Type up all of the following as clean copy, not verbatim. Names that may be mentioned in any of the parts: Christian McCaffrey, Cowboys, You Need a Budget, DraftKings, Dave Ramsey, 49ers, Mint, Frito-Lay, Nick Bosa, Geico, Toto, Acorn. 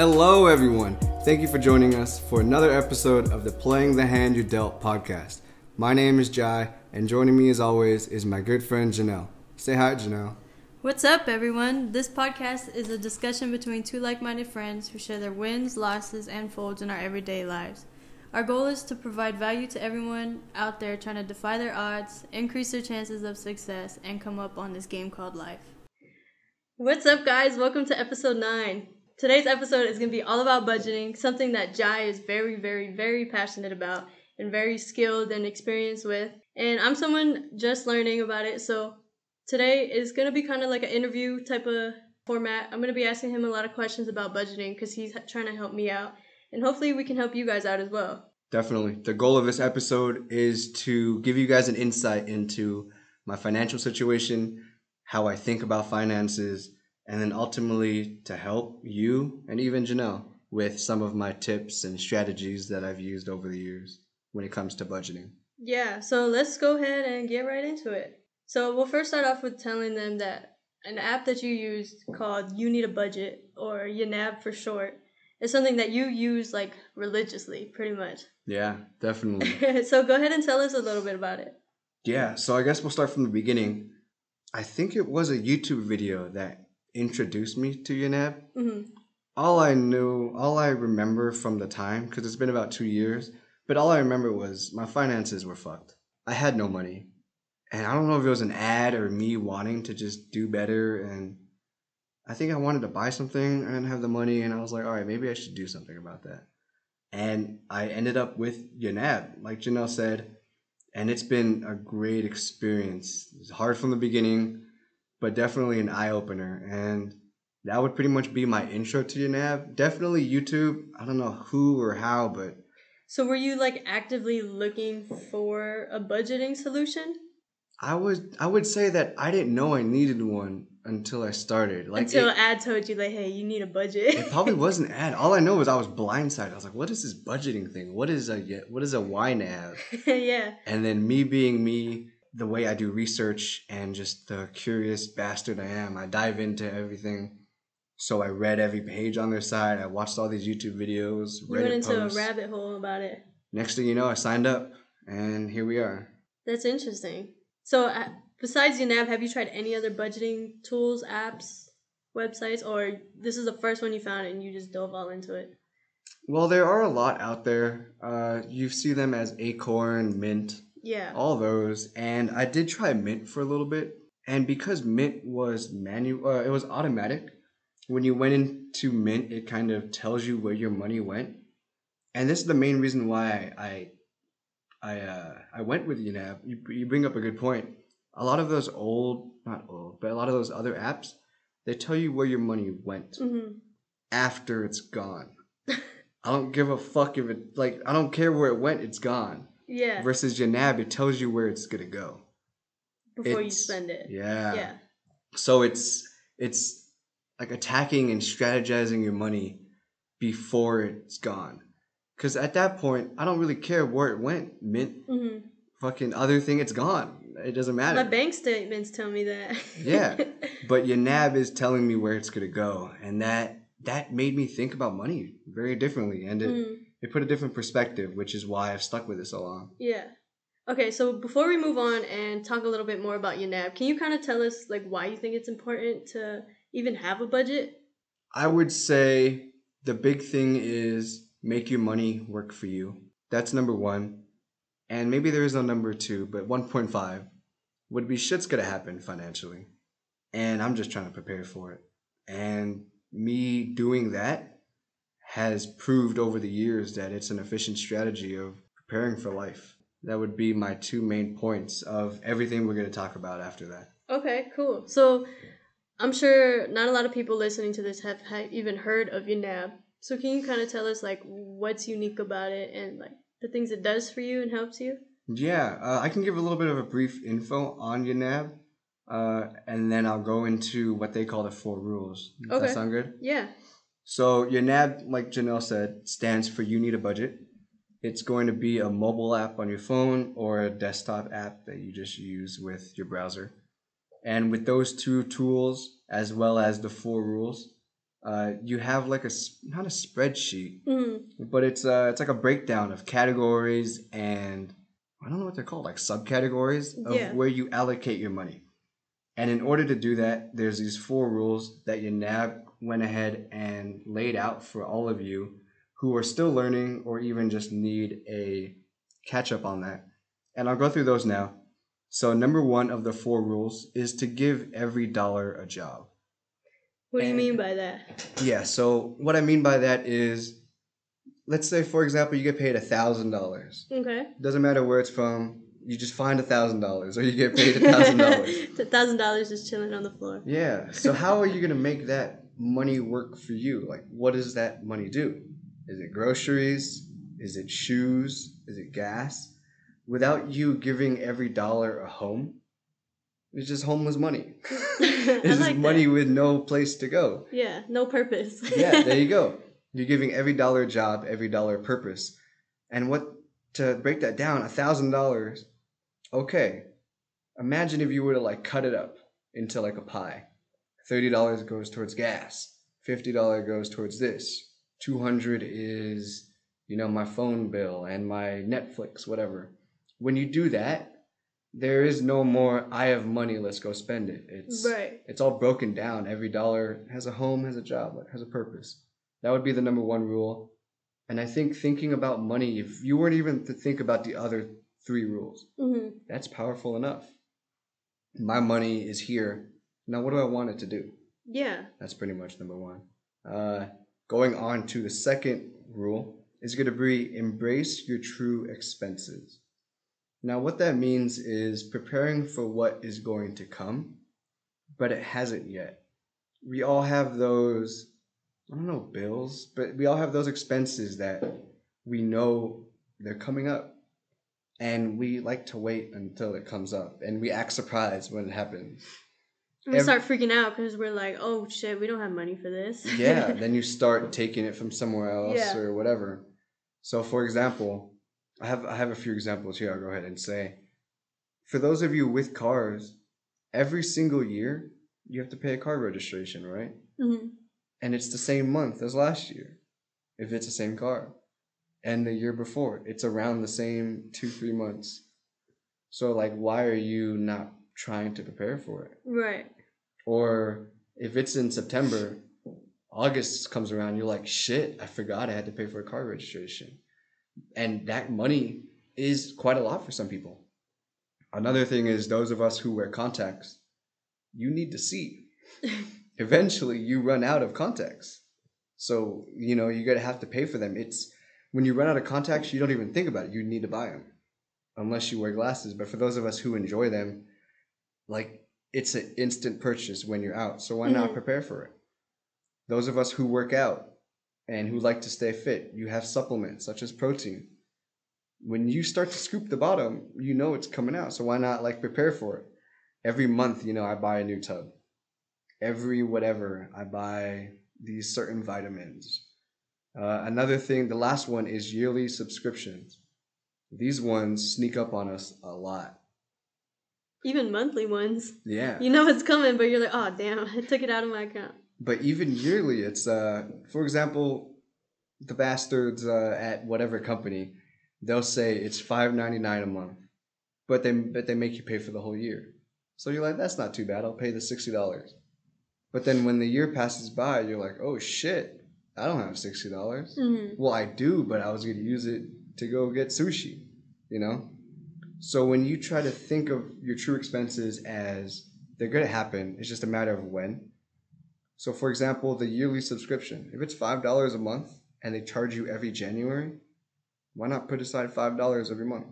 Hello, everyone. Thank you for joining us for another episode of the Playing the Hand You Dealt podcast. My name is Jai, and joining me as always is my good friend Janelle. Say hi, Janelle. What's up, everyone? This podcast is a discussion between two like-minded friends who share their wins, losses, and folds in our everyday lives. Our goal is to provide value to everyone out there trying to defy their odds, increase their chances of success, and come up on this game called life. What's up, guys? Welcome to episode 9. Today's episode is going to be all about budgeting, something that Jai is very, very, very passionate about and very skilled and experienced with. And I'm someone just learning about it, so today is going to be kind of like an interview type of format. I'm going to be asking him a lot of questions about budgeting because he's trying to help me out. And hopefully we can help you guys out as well. Definitely. The goal of this episode is to give you guys an insight into my financial situation, how I think about finances, and then ultimately to help you and even Janelle with some of my tips and strategies that I've used over the years when it comes to budgeting. Yeah, so let's go ahead and get right into it. So we'll first start off with telling them that an app that you used called You Need a Budget, or YNAB for short, is something that you use like religiously, pretty much. Yeah, definitely. So go ahead and tell us a little bit about it. Yeah, so I guess we'll start from the beginning. I think it was a YouTube video that introduced me to YNAB. Mm-hmm. All I remember from the time, because it's been about 2 years, but all I remember was my finances were fucked. I had no money. And I don't know if it was an ad or me wanting to just do better. And I think I wanted to buy something. I didn't have the money. And I was like, all right, maybe I should do something about that. And I ended up with YNAB, like Janelle said. And it's been a great experience. It was hard from the beginning, but definitely an eye-opener. And that would pretty much be my intro to YNAB. Definitely YouTube. I don't know who or how, but... So were you like actively looking for a budgeting solution? I would say that I didn't know I needed one until I started. Like until an ad told you, like, hey, you need a budget. It probably wasn't an ad. All I know was I was blindsided. I was like, what is this budgeting thing? What is a YNAB? Yeah. And then me being me, the way I do research and just the curious bastard I am, I dive into everything. So I read every page on their site. I watched all these YouTube videos. You went into a rabbit hole about it. Next thing you know, I signed up, and here we are. That's interesting. So besides YNAB, have you tried any other budgeting tools, apps, websites, or this is the first one you found and you just dove all into it? Well, there are a lot out there. You see them as Acorn, Mint, yeah, all those. And I did try Mint for a little bit. And because Mint was it was automatic. When you went into Mint, it kind of tells you where your money went. And this is the main reason why I went with YNAB. You bring up a good point. A lot of those a lot of those other apps, they tell you where your money went after it's gone. I don't give a fuck if it, like, I don't care where it went, it's gone. Yeah. Versus YNAB, it tells you where it's going to go. Before you spend it. Yeah. Yeah. So it's like attacking and strategizing your money before it's gone. Because at that point, I don't really care where it went. Mint, fucking other thing, it's gone. It doesn't matter. My bank statements tell me that. Yeah. But YNAB is telling me where it's going to go. And that made me think about money very differently. And it put a different perspective, which is why I've stuck with it so long. Yeah. Okay, so before we move on and talk a little bit more about YNAB, can you kind of tell us like why you think it's important to even have a budget? I would say the big thing is... make your money work for you. That's number one. And maybe there is no number two, but 1.5 would be shit's gonna happen financially. And I'm just trying to prepare for it. And me doing that has proved over the years that it's an efficient strategy of preparing for life. That would be my two main points of everything we're gonna talk about after that. Okay, cool. So I'm sure not a lot of people listening to this have even heard of YNAB. So can you kind of tell us like what's unique about it and like the things it does for you and helps you? Yeah, I can give a little bit of a brief info on YNAB, and then I'll go into what they call the four rules. Does that sound good? Yeah. So YNAB, like Janelle said, stands for You Need a Budget. It's going to be a mobile app on your phone or a desktop app that you just use with your browser. And with those two tools, as well as the four rules, you have like a, not a spreadsheet, but it's like a breakdown of categories and I don't know what they're called, like subcategories of where you allocate your money. And in order to do that, there's these four rules that your NAB went ahead and laid out for all of you who are still learning or even just need a catch up on that. And I'll go through those now. So number one of the four rules is to give every dollar a job. What do you mean by that? Yeah, so what I mean by that is, let's say, for example, you get paid $1,000. Okay. Doesn't matter where it's from. You just find $1,000 or you get paid $1,000. $1,000 just chilling on the floor. Yeah. So how are you going to make that money work for you? Like, what does that money do? Is it groceries? Is it shoes? Is it gas? Without you giving every dollar a home, it's just homeless money. It's just like money with no place to go. Yeah, no purpose. Yeah, there you go. You're giving every dollar a job, every dollar a purpose. And what, to break that down, $1,000, okay. Imagine if you were to like cut it up into like a pie. $30 goes towards gas. $50 goes towards this. $200 is, you know, my phone bill and my Netflix, whatever. When you do that, there is no more, I have money, let's go spend it. It's right. It's all broken down. Every dollar has a home, has a job, has a purpose. That would be the number one rule. And I think thinking about money, if you weren't even to think about the other three rules, that's powerful enough. My money is here. Now, what do I want it to do? Yeah. That's pretty much number one. Going on to the second rule is going to be embrace your true expenses. Now, what that means is preparing for what is going to come, but it hasn't yet. We all have those, I don't know, bills, but we all have those expenses that we know they're coming up and we like to wait until it comes up and we act surprised when it happens. We start freaking out because we're like, oh shit, we don't have money for this. Yeah, then you start taking it from somewhere else or whatever. So for example, I have a few examples here. I'll go ahead and say, for those of you with cars, every single year you have to pay a car registration, right? Mm-hmm. And it's the same month as last year, if it's the same car. And the year before, it's around the same 2-3 months. So, like, why are you not trying to prepare for it? Right. Or if it's in September, August comes around, you're like, shit, I forgot I had to pay for a car registration. And that money is quite a lot for some people. Another thing is those of us who wear contacts, you need to see. Eventually you run out of contacts. So, you know, you're going to have to pay for them. It's when you run out of contacts, you don't even think about it. You need to buy them unless you wear glasses. But for those of us who enjoy them, like it's an instant purchase when you're out. So why not prepare for it? Those of us who work out and who like to stay fit, you have supplements such as protein. When you start to scoop the bottom, you know it's coming out. So why not like prepare for it? Every month, you know, I buy a new tub. Every whatever, I buy these certain vitamins. Another thing, the last one is yearly subscriptions. These ones sneak up on us a lot. Even monthly ones. Yeah. You know it's coming, but you're like, oh, damn, I took it out of my account. But even yearly, it's, for example, the bastards at whatever company, they'll say it's $5.99 a month, but they make you pay for the whole year. So you're like, that's not too bad. I'll pay the $60. But then when the year passes by, you're like, oh, shit, I don't have $60. Mm-hmm. Well, I do, but I was going to use it to go get sushi, you know? So when you try to think of your true expenses as they're going to happen, it's just a matter of when. So, for example, the yearly subscription, if it's $5 a month and they charge you every January, why not put aside $5 every month?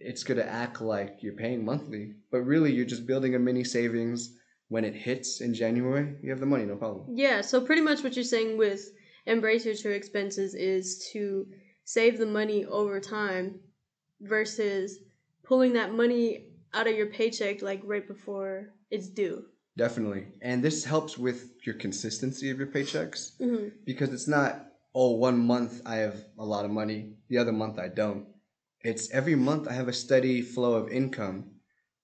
It's going to act like you're paying monthly, but really you're just building a mini savings. When it hits in January, you have the money, no problem. Yeah, so pretty much what you're saying with embrace your true expenses is to save the money over time versus pulling that money out of your paycheck like right before it's due. Definitely. And this helps with your consistency of your paychecks because it's not, oh, 1 month I have a lot of money, the other month I don't. It's every month I have a steady flow of income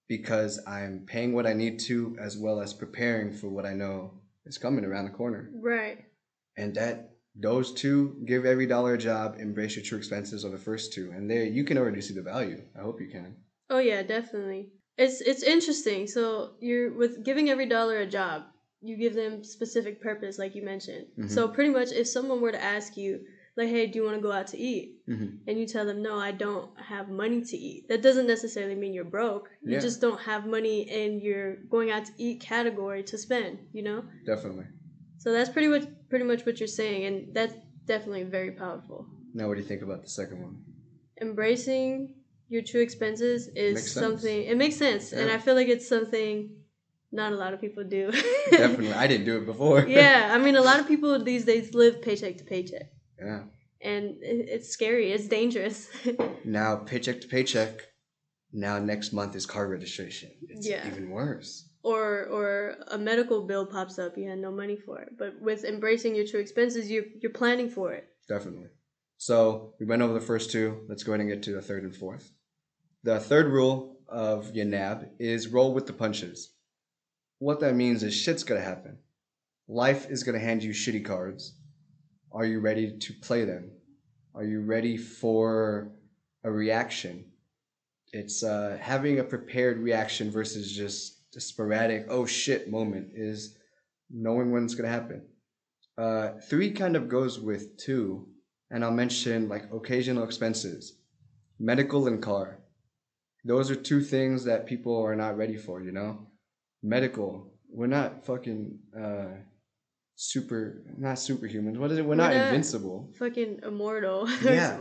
because I'm paying what I need to as well as preparing for what I know It's coming around the corner. Right. And those two, give every dollar a job, embrace your true expenses, are the first two. And there you can already see the value. I hope you can. Oh yeah, definitely. It's interesting. So you're with giving every dollar a job, you give them specific purpose, like you mentioned. Mm-hmm. So pretty much if someone were to ask you, like, hey, do you want to go out to eat? Mm-hmm. And you tell them, no, I don't have money to eat. That doesn't necessarily mean you're broke. You just don't have money in your going out to eat category to spend, you know? Definitely. So that's pretty much what you're saying, and that's definitely very powerful. Now, what do you think about the second one? Embracing your true expenses is something... It makes sense, yeah. And I feel like it's something... Not a lot of people do. Definitely. I didn't do it before. Yeah. I mean, a lot of people these days live paycheck to paycheck. Yeah. And it's scary. It's dangerous. Now, paycheck to paycheck. Now, next month is car registration. It's even worse. Or a medical bill pops up. You had no money for it. But with embracing your true expenses, you're planning for it. Definitely. So we went over the first two. Let's go ahead and get to the third and fourth. The third rule of your NAB is roll with the punches. What that means is shit's going to happen. Life is going to hand you shitty cards. Are you ready to play them? Are you ready for a reaction? It's having a prepared reaction versus just a sporadic, oh shit moment, is knowing when it's going to happen. Three kind of goes with two, and I'll mention like occasional expenses, medical and car. Those are two things that people are not ready for, you know? Medical. We're not fucking superhumans. What is it? We're not invincible. Fucking immortal. Yeah.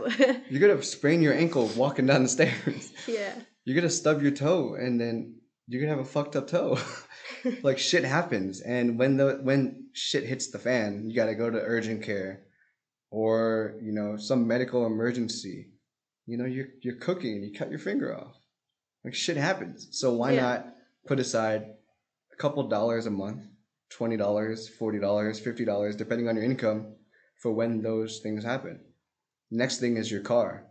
You're going to sprain your ankle walking down the stairs. Yeah. You're going to stub your toe and then you're going to have a fucked up toe. Like shit happens, and when shit hits the fan, you got to go to urgent care or, you know, some medical emergency. You know, you're cooking and you cut your finger off. Like shit happens. So why not put aside a couple dollars a month, $20, $40, $50, depending on your income, for when those things happen. Next thing is your car.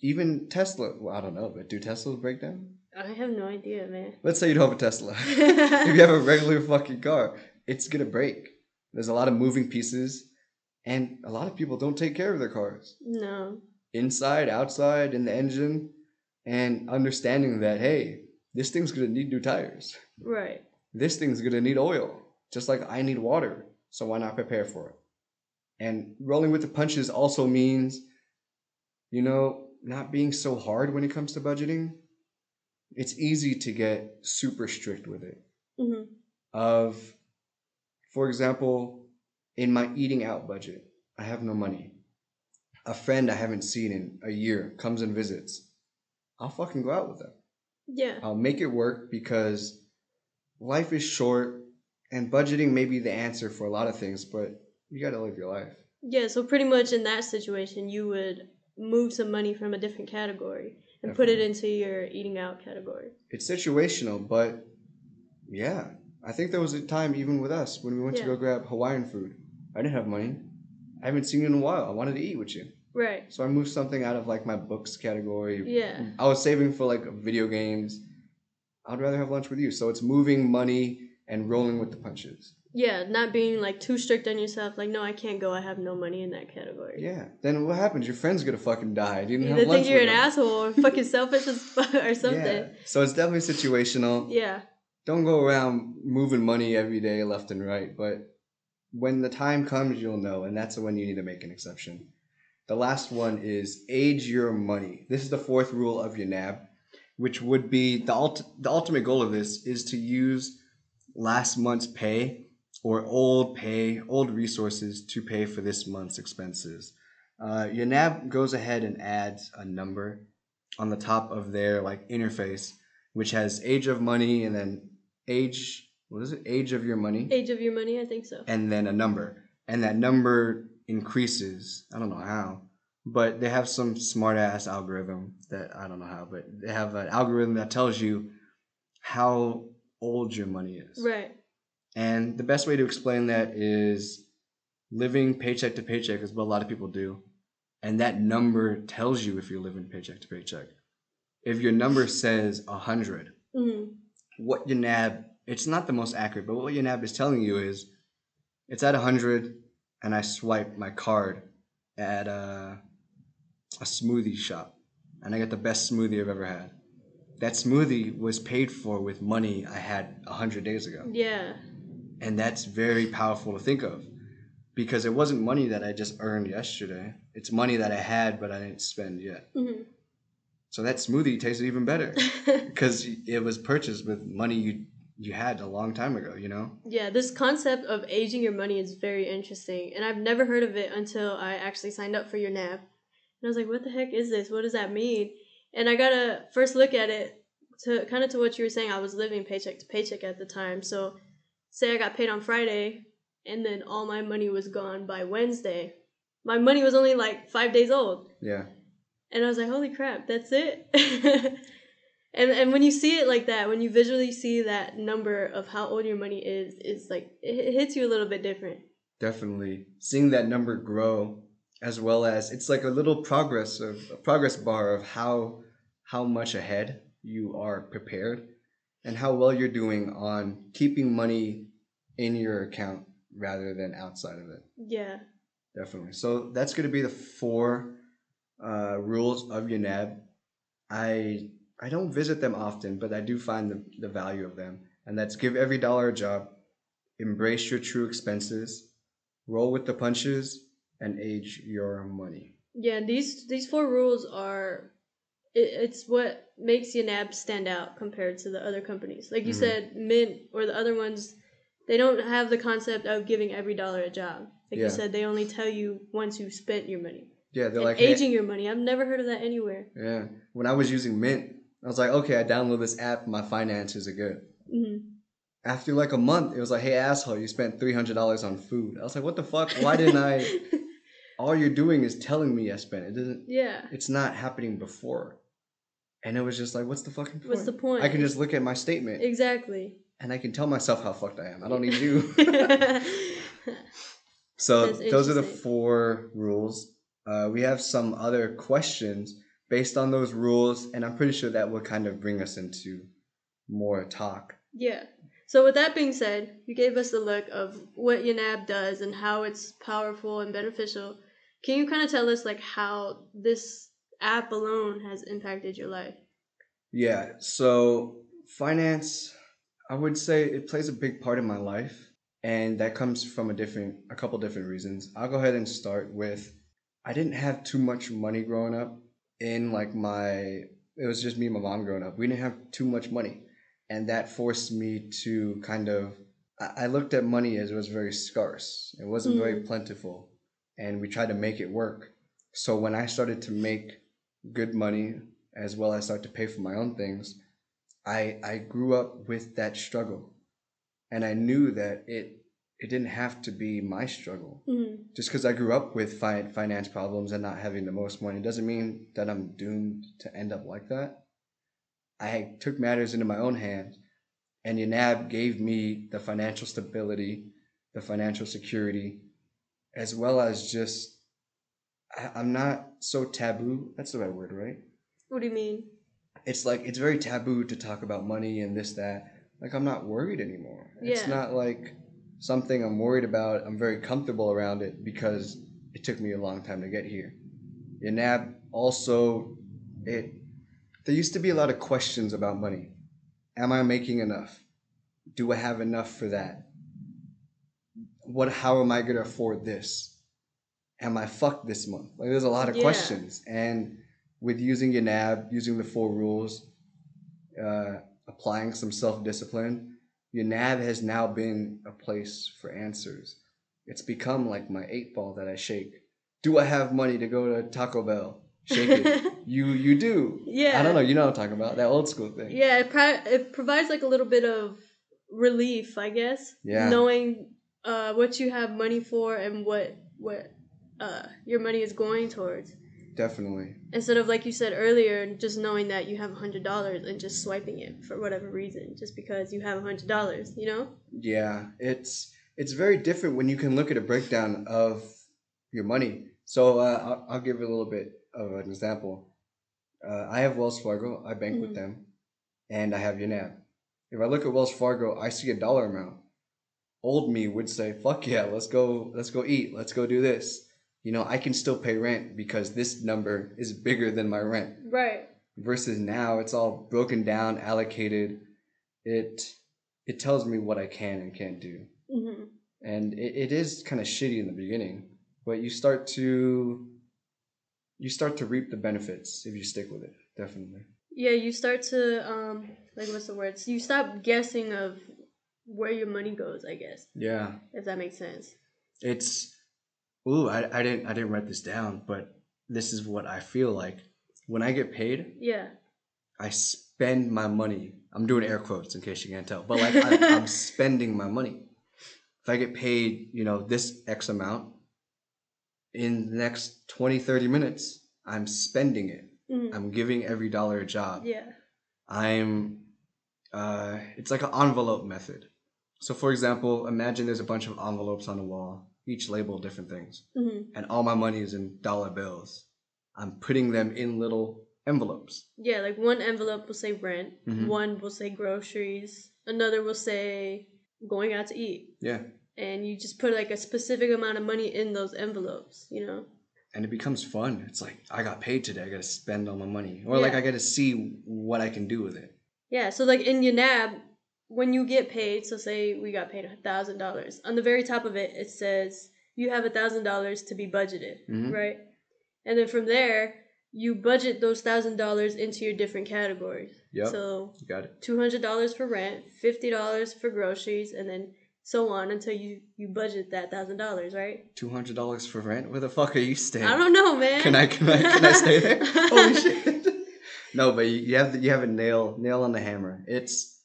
Even Tesla. Well, I don't know, but do Teslas break down? I have no idea, man. Let's say you don't have a Tesla. If you have a regular fucking car, it's going to break. There's a lot of moving pieces, and a lot of people don't take care of their cars. No. Inside, outside, in the engine, and understanding that, hey, this thing's going to need new tires. Right. This thing's going to need oil, just like I need water. So why not prepare for it? And rolling with the punches also means, you know, not being so hard when it comes to budgeting. It's easy to get super strict with it. Mm-hmm. For example, in my eating out budget, I have no money. A friend I haven't seen in a year comes and visits. I'll fucking go out with them. Yeah. I'll make it work because life is short and budgeting may be the answer for a lot of things, but you got to live your life. Yeah. So pretty much in that situation, you would move some money from a different category and put it into your eating out category. It's situational, but yeah, I think there was a time even with us when we went to go grab Hawaiian food. I didn't have money. I haven't seen you in a while. I wanted to eat with you. Right. So I moved something out of like my books category. Yeah. I was saving for like video games. I'd rather have lunch with you. So it's moving money and rolling with the punches. Yeah. Not being like too strict on yourself. Like, no, I can't go. I have no money in that category. Yeah. Then what happens? Your friend's going to fucking die. You didn't have lunch with them. They think you're an asshole or fucking selfish as fuck or something. Yeah. So it's definitely situational. Yeah. Don't go around moving money every day left and right. But when the time comes, you'll know. And that's when you need to make an exception. The last one is age your money. This is the fourth rule of your NAB, which would be the ultimate goal of this is to use last month's pay or old resources to pay for this month's expenses. Your NAB goes ahead and adds a number on the top of their like interface, which has age of money and then age of your money. Age of your money, I think so. And then a number. And that number increases. I don't know how, but they have some smart ass algorithm that I don't know how, but they have an algorithm that tells you how old your money is. Right. And the best way to explain that is living paycheck to paycheck is what a lot of people do. And that number tells you if you're living paycheck to paycheck. If your number says 100, what your NAB it's not the most accurate, but what your app is telling you is it's at 100 and I swipe my card at a smoothie shop and I get the best smoothie I've ever had. That smoothie was paid for with money I had 100 days ago. Yeah. And that's very powerful to think of, because it wasn't money that I just earned yesterday. It's money that I had, but I didn't spend yet. Mm-hmm. So that smoothie tasted even better because it was purchased with money you had a long time ago, you know? Yeah, this concept of aging your money is very interesting. And I've never heard of it until I actually signed up for your nap. And I was like, what the heck is this? What does that mean? And I got a first look at it, to kind of to what you were saying. I was living paycheck to paycheck at the time. So say I got paid on Friday and then all my money was gone by Wednesday. My money was only like 5 days old. Yeah. And I was like, holy crap, that's it. And when you see it like that, when you visually see that number of how old your money is, it's like it hits you a little bit different. Definitely. Seeing that number grow, as well as it's like a little progress of a progress bar of how much ahead you are prepared and how well you're doing on keeping money in your account rather than outside of it. Yeah. Definitely. So that's going to be the four rules of UNAB. I don't visit them often, but I do find the value of them. And that's give every dollar a job, embrace your true expenses, roll with the punches, and age your money. Yeah, these four rules are... It's what makes UNAB stand out compared to the other companies. Like you mm-hmm. said, Mint or the other ones, they don't have the concept of giving every dollar a job. Like yeah. you said, they only tell you once you've spent your money. Yeah, they're like... Aging your money. I've never heard of that anywhere. Yeah. When I was using Mint, I was like, okay, I download this app. My finances are good. Mm-hmm. After like a month, it was like, hey, asshole, you spent $300 on food. I was like, what the fuck? Why didn't I... All you're doing is telling me I spent. It doesn't... Yeah. It's not happening before. And it was just like, what's the fucking point? What's the point? I can just look at my statement. Exactly. And I can tell myself how fucked I am. I don't need you. So those are the four rules. We have some other questions based on those rules. And I'm pretty sure that will kind of bring us into more talk. Yeah. So with that being said, you gave us a look of what UNAB does and how it's powerful and beneficial. Can you kind of tell us like how this app alone has impacted your life? Yeah, so finance, I would say it plays a big part in my life, and that comes from a couple different reasons. I'll go ahead and start with, I didn't have too much money growing up. It was just me and my mom growing up. We didn't have too much money. And that forced me to kind of, I looked at money as it was very scarce. It wasn't very plentiful. And we tried to make it work. So when I started to make good money, as well as start to pay for my own things, I grew up with that struggle. And I knew that it didn't have to be my struggle. Mm-hmm. Just because I grew up with finance problems and not having the most money doesn't mean that I'm doomed to end up like that. I took matters into my own hands, and UNAB gave me the financial stability, the financial security, as well as just, I'm not so taboo. That's the right word, right? What do you mean? It's like, it's very taboo to talk about money and this, that. Like, I'm not worried anymore. Yeah. It's not like something I'm worried about. I'm very comfortable around it because it took me a long time to get here. UNAB also, there used to be a lot of questions about money. Am I making enough? Do I have enough for that? How am I gonna afford this? Am I fucked this month? Like, there's a lot of questions. And with using UNAB, using the four rules, applying some self-discipline, UNAB has now been a place for answers. It's become like my 8-ball that I shake. Do I have money to go to Taco Bell? Shake it. You do. Yeah. I don't know. You know what I'm talking about. That old school thing. Yeah. It provides like a little bit of relief, I guess. Yeah. Knowing what you have money for and what your money is going towards. Definitely. Instead of, like you said earlier, just knowing that you have $100 and just swiping it for whatever reason, just because you have $100, you know? Yeah. It's very different when you can look at a breakdown of your money. So I'll give you a little bit of an example. I have Wells Fargo. I bank with them, and I have UNAB. If I look at Wells Fargo, I see a dollar amount. Old me would say, fuck yeah, let's go eat. Let's go do this. You know, I can still pay rent because this number is bigger than my rent. Right. Versus now it's all broken down, allocated. It tells me what I can and can't do. Mm-hmm. And it is kind of shitty in the beginning, but you start to reap the benefits if you stick with it. Definitely. Yeah, you start to, what's the word? So you stop guessing of where your money goes, I guess. Yeah. If that makes sense. It's, I didn't write this down, but this is what I feel like. When I get paid, yeah, I spend my money. I'm doing air quotes in case you can't tell, but like I'm spending my money. If I get paid, you know, this X amount, in the next 20, 30 minutes, I'm spending it. Mm-hmm. I'm giving every dollar a job. Yeah. It's like an envelope method. So for example, imagine there's a bunch of envelopes on the wall, each label different things. Mm-hmm. And all my money is in dollar bills. I'm putting them in little envelopes. Yeah, like one envelope will say rent, mm-hmm. one will say groceries, another will say going out to eat. Yeah. And you just put like a specific amount of money in those envelopes, you know? And it becomes fun. It's like, I got paid today. I got to spend all my money. Or I got to see what I can do with it. Yeah. So like in your NAB, when you get paid, so say we got paid $1,000. On the very top of it, it says you have $1,000 to be budgeted, mm-hmm. right? And then from there, you budget those $1,000 into your different categories. Yep. So you got it. $200 for rent, $50 for groceries, and then so on until you budget that $1,000, right? $200 for rent? Where the fuck are you staying? I don't know, man. Can I stay there? Holy shit. No, but you have a nail on the hammer. It's,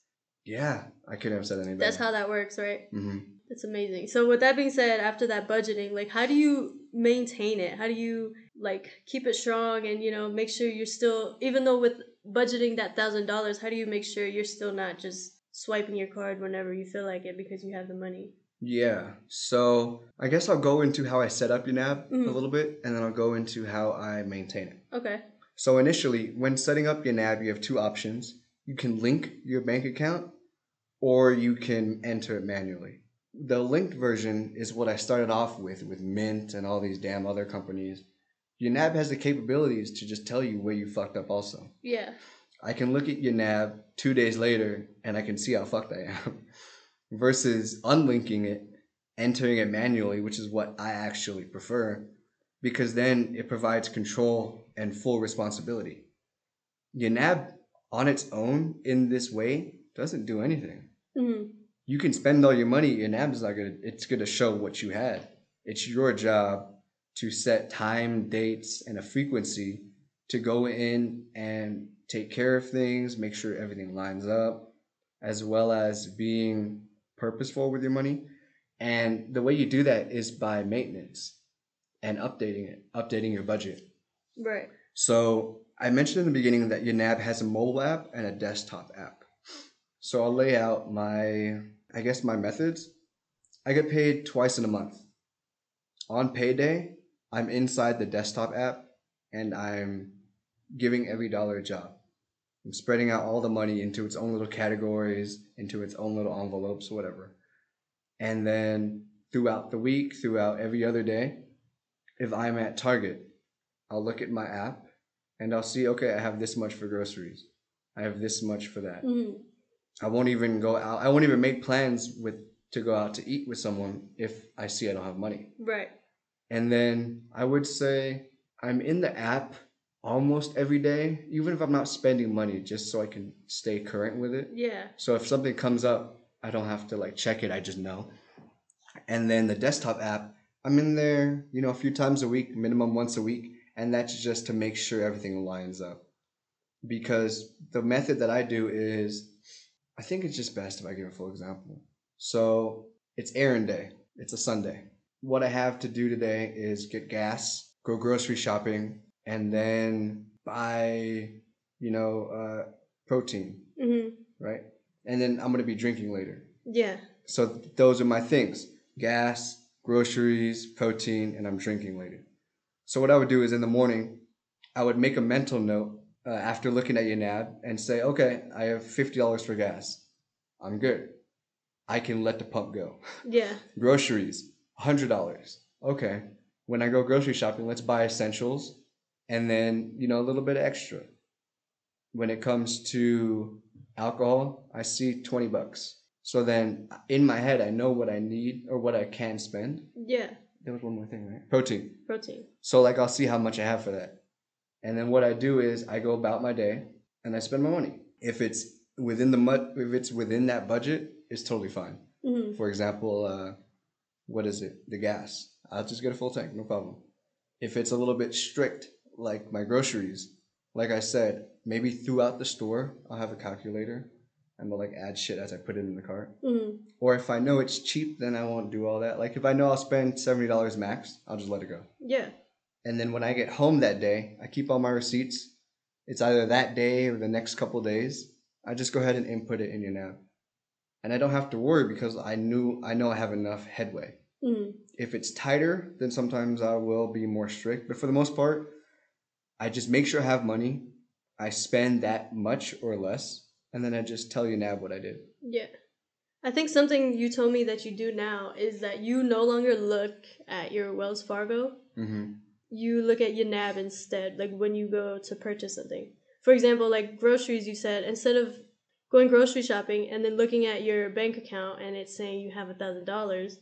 yeah, I couldn't have said anything. That's how that works, right? Mm-hmm. That's amazing. So with that being said, after that budgeting, like how do you maintain it? How do you like keep it strong and, you know, make sure you're still, even though with budgeting that $1,000, how do you make sure you're still not just swiping your card whenever you feel like it because you have the money? Yeah. So I guess I'll go into how I set up your NAB mm-hmm. a little bit, and then I'll go into how I maintain it. Okay. So initially, when setting up your NAB, you have two options. You can link your bank account, or you can enter it manually. The linked version is what I started off with Mint and all these damn other companies. Your NAB has the capabilities to just tell you where you fucked up also. Yeah. I can look at your NAB 2 days later and I can see how fucked I am versus unlinking it, entering it manually, which is what I actually prefer because then it provides control and full responsibility. Your NAB on its own in this way doesn't do anything. Mm-hmm. You can spend all your money. Your NAB is not going to, it's going to show what you had. It's your job to set time, dates, and a frequency to go in and take care of things, make sure everything lines up, as well as being purposeful with your money. And the way you do that is by maintenance and updating your budget. Right. So I mentioned in the beginning that your NAB has a mobile app and a desktop app. So I'll lay out my methods. I get paid twice in a month. On payday, I'm inside the desktop app and I'm giving every dollar a job. I'm spreading out all the money into its own little categories, into its own little envelopes, whatever. And then throughout the week, throughout every other day, if I'm at Target, I'll look at my app and I'll see, okay, I have this much for groceries. I have this much for that. Mm-hmm. I won't even go out. I won't even make plans to go out to eat with someone if I see I don't have money. Right. And then I would say I'm in the app almost every day, even if I'm not spending money, just so I can stay current with it. Yeah. So if something comes up, I don't have to check it. I just know. And then the desktop app, I'm in there, you know, a few times a week, minimum once a week. And that's just to make sure everything lines up. Because the method that I do is, I think it's just best if I give a full example. So it's errand day. It's a Sunday. What I have to do today is get gas, go grocery shopping, and then buy, protein, mm-hmm. right? And then I'm going to be drinking later. Yeah. So those are my things, gas, groceries, protein, and I'm drinking later. So what I would do is in the morning, I would make a mental note after looking at your NAB and say, okay, I have $50 for gas. I'm good. I can let the pump go. Yeah. Groceries, $100. Okay. When I go grocery shopping, let's buy essentials and then, you know, a little bit of extra. When it comes to alcohol, I see $20. So then in my head, I know what I need or what I can spend. Yeah. There was one more thing, right? Protein. So like I'll see how much I have for that. And then what I do is I go about my day and I spend my money. If it's within that budget, it's totally fine. Mm-hmm. For example, what is it? The gas. I'll just get a full tank, no problem. If it's a little bit strict, like my groceries, like I said, maybe throughout the store, I'll have a calculator. I'm gonna like add shit as I put it in the cart. Mm-hmm. Or if I know it's cheap, then I won't do all that. Like if I know I'll spend $70 max, I'll just let it go. Yeah. And then when I get home that day, I keep all my receipts. It's either that day or the next couple days. I just go ahead and input it in your app. And I don't have to worry because I know I have enough headway. Mm-hmm. If it's tighter, then sometimes I will be more strict. But for the most part, I just make sure I have money. I spend that much or less. And then I just tell you now what I did. Yeah. I think something you told me that you do now is that you no longer look at your Wells Fargo. Mm-hmm. You look at your NAB instead, like when you go to purchase something. For example, like groceries, you said, instead of going grocery shopping and then looking at your bank account and it's saying you have $1,000,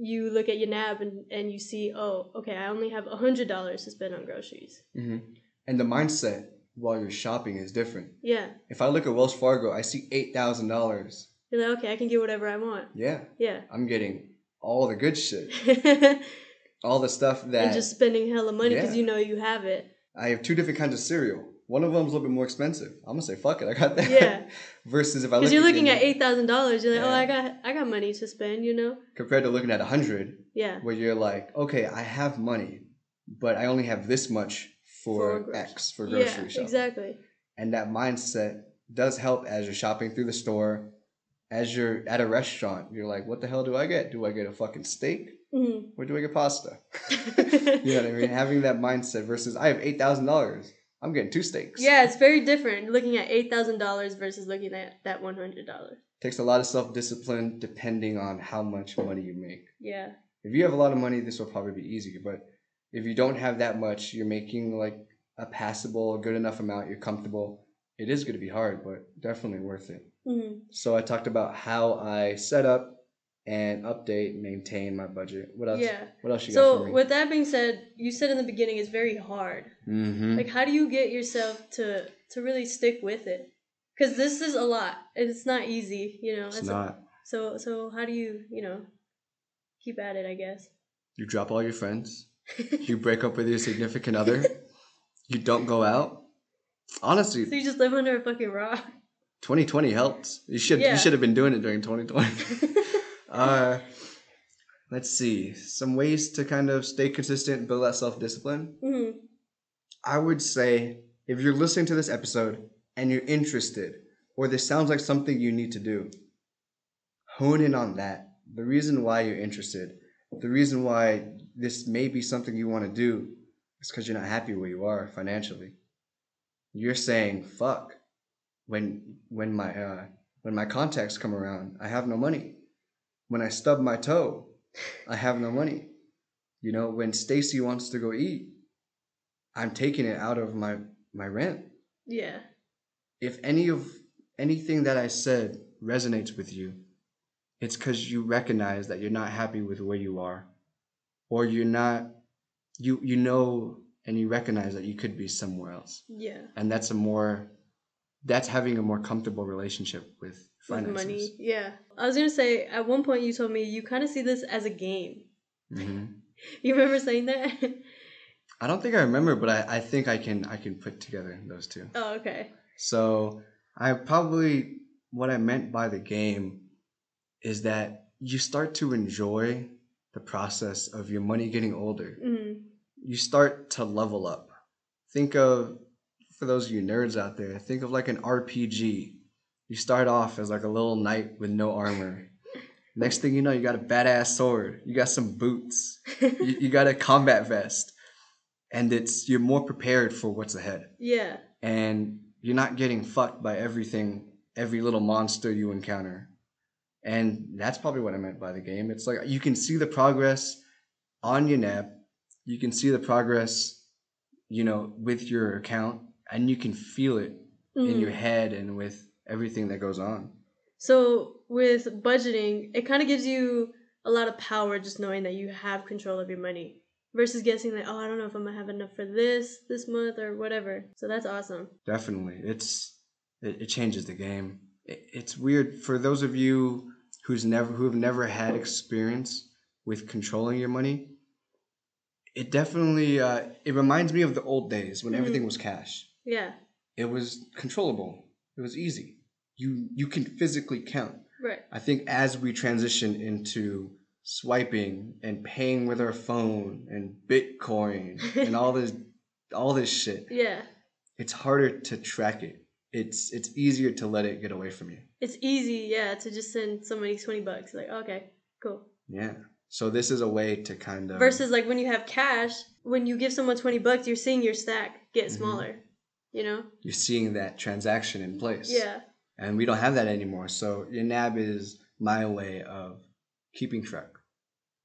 you look at your NAB and you see, oh, okay, I only have $100 to spend on groceries. Mm-hmm. And the mindset while you're shopping is different. Yeah. If I look at Wells Fargo, I see $8,000. You're like, okay, I can get whatever I want. Yeah. Yeah. I'm getting all the good shit. All the stuff that... And just spending hella money because you know you have it. I have two different kinds of cereal. One of them is a little bit more expensive. I'm going to say, fuck it, I got that. Yeah. Versus if I look at... Because you're looking at $8,000, you're like, oh, I got money to spend, you know? Compared to looking at $100. Yeah. Where you're like, okay, I have money, but I only have this much for grocery shopping. Yeah, exactly. And that mindset does help as you're shopping through the store. As you're at a restaurant, you're like, what the hell do I get? Do I get a fucking steak? Mm-hmm. Or do I get pasta? You know what I mean? Having that mindset versus I have $8,000. I'm getting two steaks. Yeah, it's very different looking at $8,000 versus looking at that $100. Takes a lot of self-discipline depending on how much money you make. Yeah. If you have a lot of money, this will probably be easier. But if you don't have that much, you're making like a passable, good enough amount, you're comfortable. It is going to be hard, but definitely worth it. Mm-hmm. So I talked about how I set up and update and maintain my budget. What else? Yeah. What else you got for me? So with that being said, you said in the beginning it's very hard. Mm-hmm. Like how do you get yourself to really stick with it? Because this is a lot. It's not easy, you know. It's not. So how do you keep at it, I guess? You drop all your friends. You break up with your significant other. You don't go out. Honestly. So you just live under a fucking rock. 2020 helped. You should have been doing it during 2020. Let's see. Some ways to kind of stay consistent and build that self-discipline. Mm-hmm. I would say if you're listening to this episode and you're interested or this sounds like something you need to do, hone in on that. The reason why you're interested, the reason why this may be something you want to do is because you're not happy where you are financially. You're saying, fuck, when my contacts come around, I have no money. When I stub my toe, I have no money. You know, when Stacy wants to go eat, I'm taking it out of my rent. Yeah. If anything that I said resonates with you, it's because you recognize that you're not happy with where you are, or you're not, you know, and you recognize that you could be somewhere else. Yeah. And that's having a more comfortable relationship with finances. With money, yeah. I was going to say, at one point you told me you kind of see this as a game. Mm-hmm. You remember saying that? I don't think I remember, but I think I can put together those two. Oh, okay. So what I meant by the game is that you start to enjoy the process of your money getting older. Mm-hmm. You start to level up. For those of you nerds out there, think of like an RPG. You start off as like a little knight with no armor. Next thing you know, you got a badass sword. You got some boots. You got a combat vest. And you're more prepared for what's ahead. Yeah. And you're not getting fucked by everything every little monster you encounter. And that's probably what I meant by the game. It's like you can see the progress on your nap. You can see the progress, you know, with your account, and you can feel it in your head and with everything that goes on. So with budgeting, it kind of gives you a lot of power just knowing that you have control of your money versus guessing like, oh, I don't know if I'm going to have enough for this month or whatever. So that's awesome. Definitely. It changes the game. It's weird for those of you who have never had experience with controlling your money. It definitely it reminds me of the old days when everything was cash. Yeah. It was controllable. It was easy. You can physically count. Right. I think as we transition into swiping and paying with our phone and Bitcoin and all this shit. Yeah. It's harder to track it. It's easier to let it get away from you. It's easy, yeah, to just send somebody $20. Like, okay, cool. Yeah. So this is a way to kind of... Versus like when you have cash, when you give someone $20, you're seeing your stack get smaller, you know? You're seeing that transaction in place. Yeah. And we don't have that anymore. So your NAB is my way of keeping track.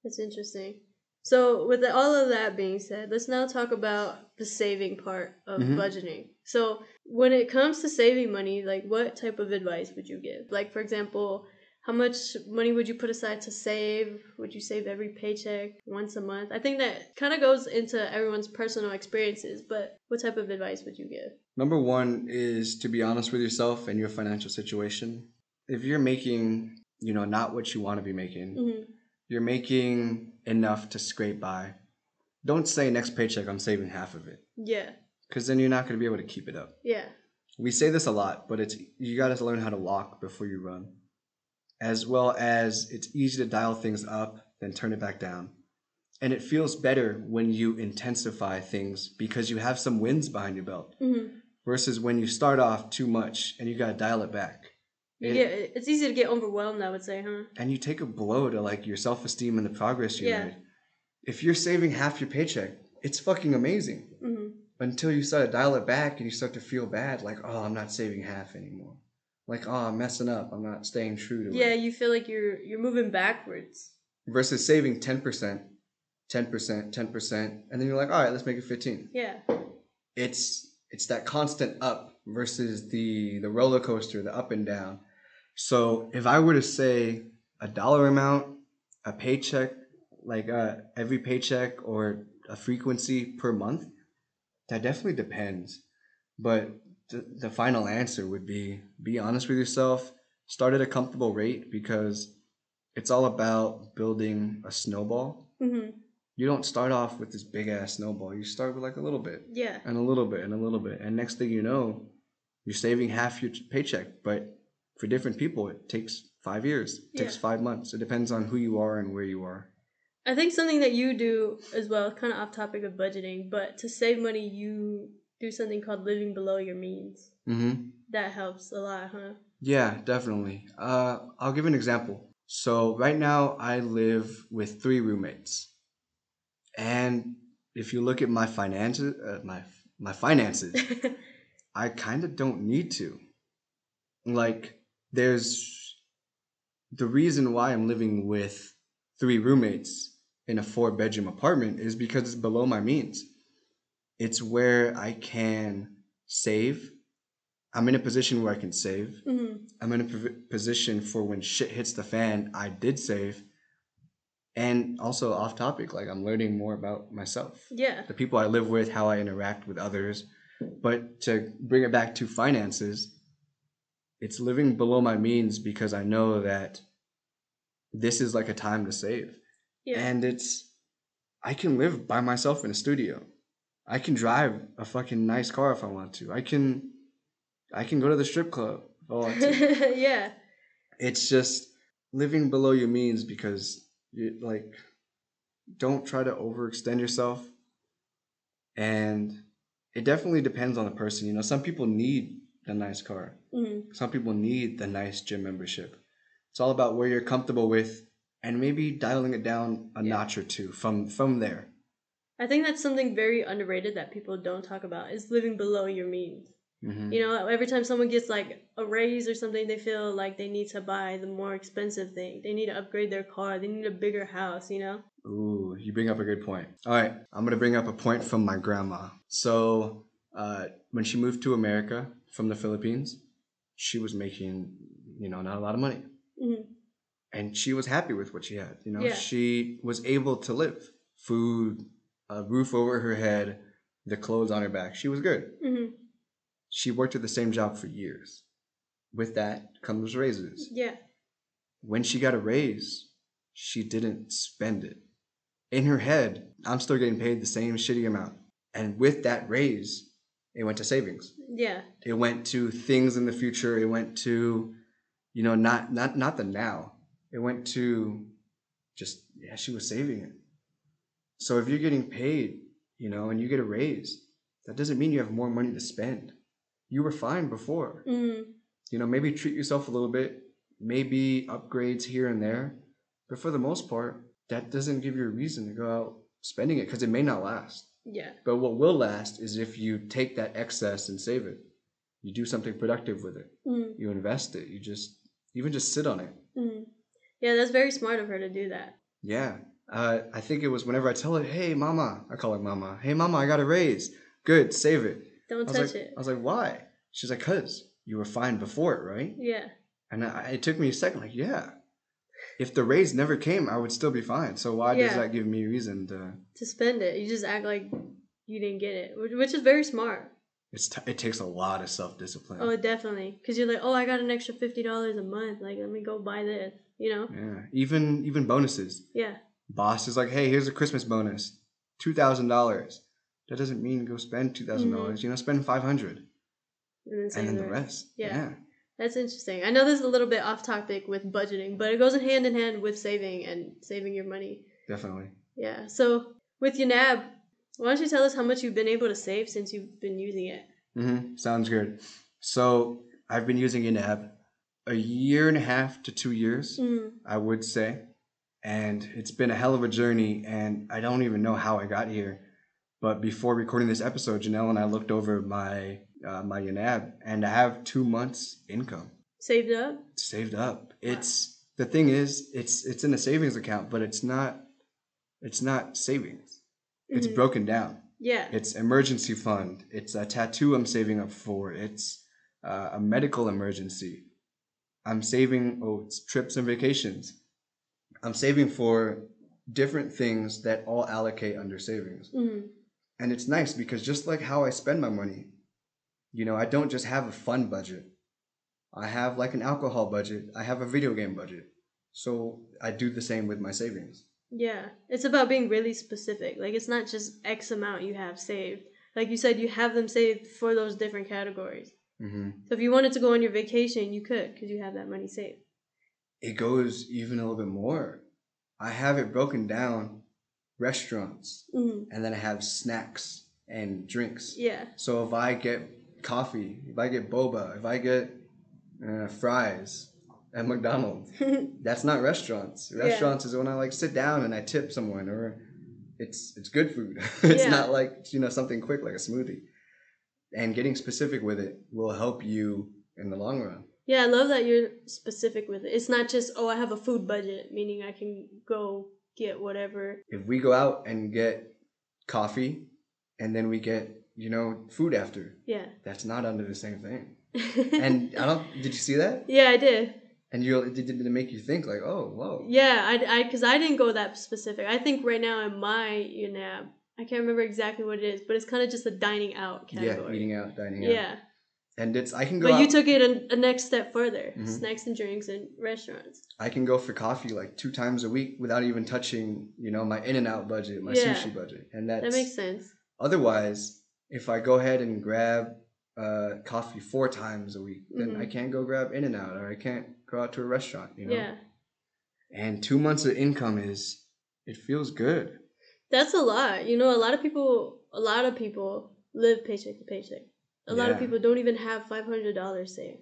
That's interesting. So with all of that being said, let's now talk about the saving part of budgeting. So when it comes to saving money, like what type of advice would you give? Like, for example, how much money would you put aside to save? Would you save every paycheck once a month? I think that kind of goes into everyone's personal experiences, but what type of advice would you give? Number one is to be honest with yourself and your financial situation. If you're making, you know, not what you want to be making, you're making enough to scrape by, don't say next paycheck I'm saving half of it. Yeah. Because then you're not going to be able to keep it up. Yeah. We say this a lot, but you got to learn how to walk before you run. As well as it's easy to dial things up, then turn it back down. And it feels better when you intensify things because you have some wins behind your belt versus when you start off too much and you got to dial it back. It's easy to get overwhelmed, I would say, huh? And you take a blow to like your self-esteem and the progress you made. If you're saving half your paycheck, it's fucking amazing. Until you start to dial it back and you start to feel bad, like, oh, I'm not saving half anymore. Like, oh, I'm messing up. I'm not staying true to it. Yeah, you feel like you're moving backwards. Versus saving 10%, 10%, 10%, and then you're like, all right, let's make it 15. Yeah. It's that constant up versus the roller coaster, the up and down. So if I were to say a dollar amount, a paycheck, like every paycheck or a frequency per month, that definitely depends. But the final answer would be honest with yourself. Start at a comfortable rate because it's all about building a snowball. You don't start off with this big ass snowball. You start with like a little bit. Yeah. And a little bit and a little bit. And next thing you know, you're saving half your paycheck. But for different people, it takes 5 years. It takes 5 months. It depends on who you are and where you are. I think something that you do as well, kind of off topic of budgeting, but to save money, you do something called living below your means. That helps a lot, huh? Yeah, definitely. I'll give an example. So right now I live with 3 roommates. And if you look at my finances, I kind of don't need to. Like, there's the reason why I'm living with 3 roommates in a 4-bedroom apartment is because it's below my means. It's where I can save. I'm in a position where I can save. I'm in a position for when shit hits the fan, I did save. And also off topic, like I'm learning more about myself. Yeah. The people I live with, how I interact with others. But to bring it back to finances, it's living below my means because I know that this is like a time to save. Yeah. And I can live by myself in a studio. I can drive a fucking nice car if I want to. I can go to the strip club if I want to. Yeah. It's just living below your means because you don't try to overextend yourself. And it definitely depends on the person. You know, some people need the nice car. Some people need the nice gym membership. It's all about where you're comfortable with and maybe dialing it down a notch or two from there. I think that's something very underrated that people don't talk about is living below your means. Mm-hmm. You know, every time someone gets like a raise or something, they feel like they need to buy the more expensive thing. They need to upgrade their car. They need a bigger house, you know? Ooh, you bring up a good point. All right, I'm going to bring up a point from my grandma. So when she moved to America from the Philippines, she was making, you know, not a lot of money. Mm-hmm. And she was happy with what she had. You know, yeah. She was able to live. Food, a roof over her head, the clothes on her back. She was good. Mm-hmm. She worked at the same job for years. With that comes raises. Yeah. When she got a raise, she didn't spend it. In her head, I'm still getting paid the same shitty amount. And with that raise, it went to savings. Yeah. It went to things in the future. It went to, you know, not the now. It went to just, yeah, she was saving it. So if you're getting paid, you know, and you get a raise, that doesn't mean you have more money to spend. You were fine before. Mm-hmm. You know, maybe treat yourself a little bit, maybe upgrades here and there. But for the most part, that doesn't give you a reason to go out spending it because it may not last. Yeah. But what will last is if you take that excess and save it. You do something productive with it. Mm-hmm. You invest it. You just even just sit on it. Mm-hmm. Yeah, that's very smart of her to do that. Yeah. I think it was whenever I tell her, hey, mama, I call her mama. Hey, mama, I got a raise. Good. Save it. Don't touch it. I was like, why? She's like, cuz you were fine before it, right? Yeah. And it took me a second, like, yeah. If the raise never came, I would still be fine. So why does that give me reason to spend it? You just act like you didn't get it, which is very smart. It takes a lot of self-discipline. Oh, definitely. Because you're like, oh, I got an extra $50 a month. Like, let me go buy this, you know? Yeah. Even bonuses. Yeah. Boss is like, hey, here's a Christmas bonus, $2,000. That doesn't mean go spend $2,000. Mm-hmm. You know, spend $500. And then the rest. Yeah. That's interesting. I know this is a little bit off topic with budgeting, but it goes in hand with saving and saving your money. Definitely. Yeah. So with YNAB, why don't you tell us how much you've been able to save since you've been using it? Mm-hmm. Sounds good. So I've been using YNAB a year and a half to 2 years, mm-hmm. I would say. And it's been a hell of a journey, and I don't even know how I got here. But before recording this episode, Janelle and I looked over my YNAB, and I have 2 months income saved up. It's the thing is, it's in a savings account, but it's not savings. Mm-hmm. It's broken down. Yeah. It's emergency fund. It's a tattoo I'm saving up for. It's a medical emergency. I'm saving it's trips and vacations. I'm saving for different things that all allocate under savings. Mm-hmm. And it's nice because just like how I spend my money, you know, I don't just have a fun budget. I have like an alcohol budget. I have a video game budget. So I do the same with my savings. Yeah. It's about being really specific. Like, it's not just X amount you have saved. Like you said, you have them saved for those different categories. Mm-hmm. So if you wanted to go on your vacation, you could because you have that money saved. It goes even a little bit more. I have it broken down, restaurants, mm-hmm. and then I have snacks and drinks. Yeah. So if I get coffee, if I get boba, if I get fries at McDonald's, that's not restaurants. Restaurants is when I like sit down and I tip someone, or it's good food. It's not like, you know, something quick like a smoothie. And getting specific with it will help you in the long run. Yeah, I love that you're specific with it. It's not just, oh, I have a food budget, meaning I can go get whatever. If we go out and get coffee and then we get, you know, food after. Yeah. That's not under the same thing. And did you see that? Yeah, I did. And did it make you think like, oh, whoa. Yeah, because I didn't go that specific. I think right now in my YNAB, I can't remember exactly what it is, but it's kind of just a dining out category. Yeah, eating out, dining out. Yeah. And I can go But out. You took it a next step further, mm-hmm. snacks and drinks and restaurants. I can go for coffee like 2 times a week without even touching, you know, my In-N-Out budget, my sushi budget. And that makes sense. Otherwise, if I go ahead and grab coffee 4 times a week, then mm-hmm. I can't go grab In-N-Out, or I can't go out to a restaurant, you know? Yeah. And 2 months of income it feels good. That's a lot. You know, a lot of people live paycheck to paycheck. A lot of people don't even have $500 saved.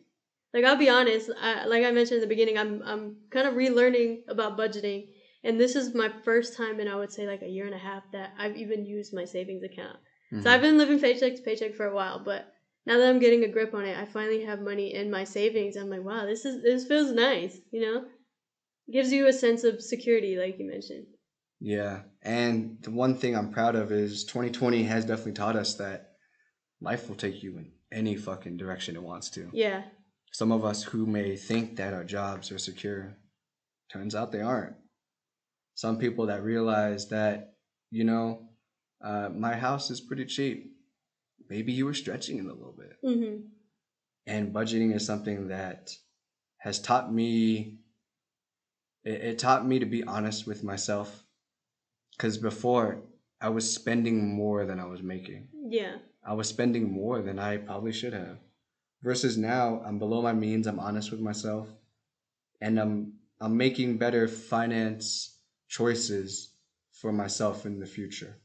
Like, I'll be honest, like I mentioned in the beginning, I'm kind of relearning about budgeting. And this is my first time in, I would say, like a year and a half that I've even used my savings account. So I've been living paycheck to paycheck for a while, but now that I'm getting a grip on it, I finally have money in my savings. I'm like, wow, this feels nice, you know? It gives you a sense of security, like you mentioned. Yeah, and the one thing I'm proud of is 2020 has definitely taught us that life will take you in any fucking direction it wants to. Yeah. Some of us who may think that our jobs are secure, turns out they aren't. Some people that realize that, you know, my house is pretty cheap. Maybe you were stretching it a little bit. Mm-hmm. And budgeting is something that has taught me, it taught me to be honest with myself. Because before, I was spending more than I was making. Yeah. I was spending more than I probably should have. Versus now, I'm below my means, I'm honest with myself, and I'm making better finance choices for myself in the future.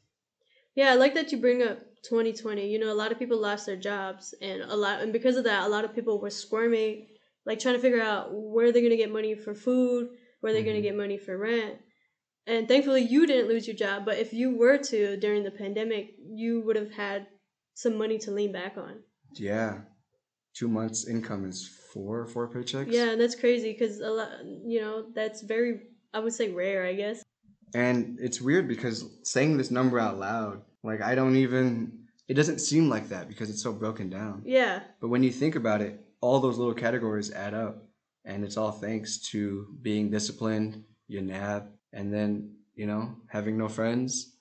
Yeah, I like that you bring up 2020. You know, a lot of people lost their jobs, and because of that, a lot of people were squirming, like trying to figure out where they're going to get money for food, where they're going to get money for rent. And thankfully, you didn't lose your job, but if you were to during the pandemic, you would have had some money to lean back on. Yeah. 2 months' income is four paychecks. Yeah, that's crazy because a lot, you know, that's very, I would say, rare, I guess. And it's weird because saying this number out loud, like it doesn't seem like that because it's so broken down. Yeah. But when you think about it, all those little categories add up, and it's all thanks to being disciplined, your nab, and then, you know, having no friends.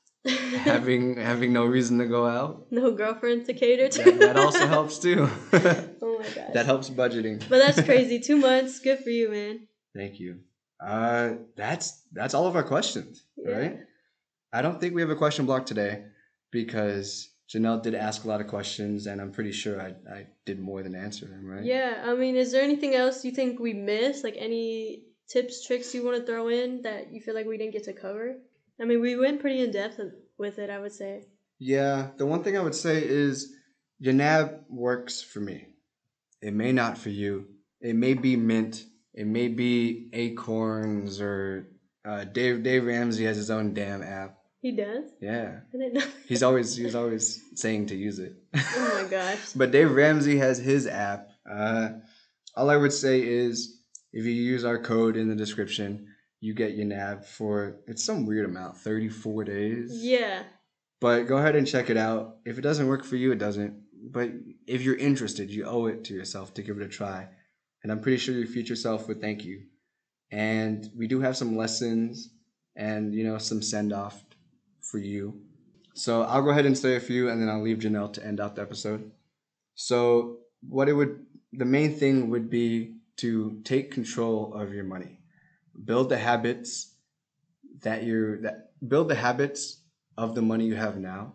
having no reason to go out, no girlfriend to cater to. That also helps too. Oh my god, that helps budgeting. But that's crazy. 2 months, good for you, man. Thank you. That's all of our questions, yeah. Right? I don't think we have a question block today because Janelle did ask a lot of questions, and I'm pretty sure I did more than answer them, right? Yeah. I mean, is there anything else you think we missed? Like any tips, tricks you want to throw in that you feel like we didn't get to cover? I mean, we went pretty in-depth with it, I would say. Yeah. The one thing I would say is your nab works for me. It may not for you. It may be Mint. It may be Acorns or Dave Ramsey has his own damn app. He does? Yeah. I didn't know. He's always saying to use it. Oh, my gosh. But Dave Ramsey has his app. All I would say is if you use our code in the description, you get your nab for, it's some weird amount, 34 days. Yeah. But go ahead and check it out. If it doesn't work for you, it doesn't. But if you're interested, you owe it to yourself to give it a try. And I'm pretty sure your future self would thank you. And we do have some lessons and, you know, some send-off for you. So I'll go ahead and say a few, and then I'll leave Janelle to end out the episode. So the main thing would be to take control of your money. Build the habits of the money you have now.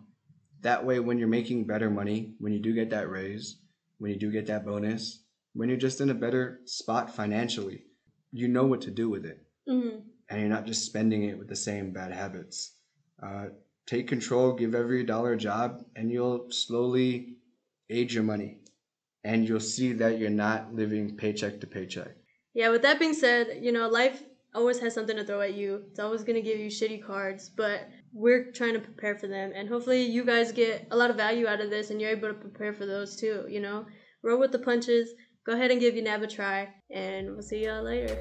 That way, when you're making better money, when you do get that raise, when you do get that bonus, when you're just in a better spot financially, you know what to do with it. Mm-hmm. And you're not just spending it with the same bad habits. Take control, give every dollar a job, and you'll slowly age your money. And you'll see that you're not living paycheck to paycheck. Yeah, with that being said, you know, life always has something to throw at you. It's always going to give you shitty cards, but we're trying to prepare for them. And hopefully you guys get a lot of value out of this and you're able to prepare for those too, you know. Roll with the punches. Go ahead and give your nab a try. And we'll see y'all later.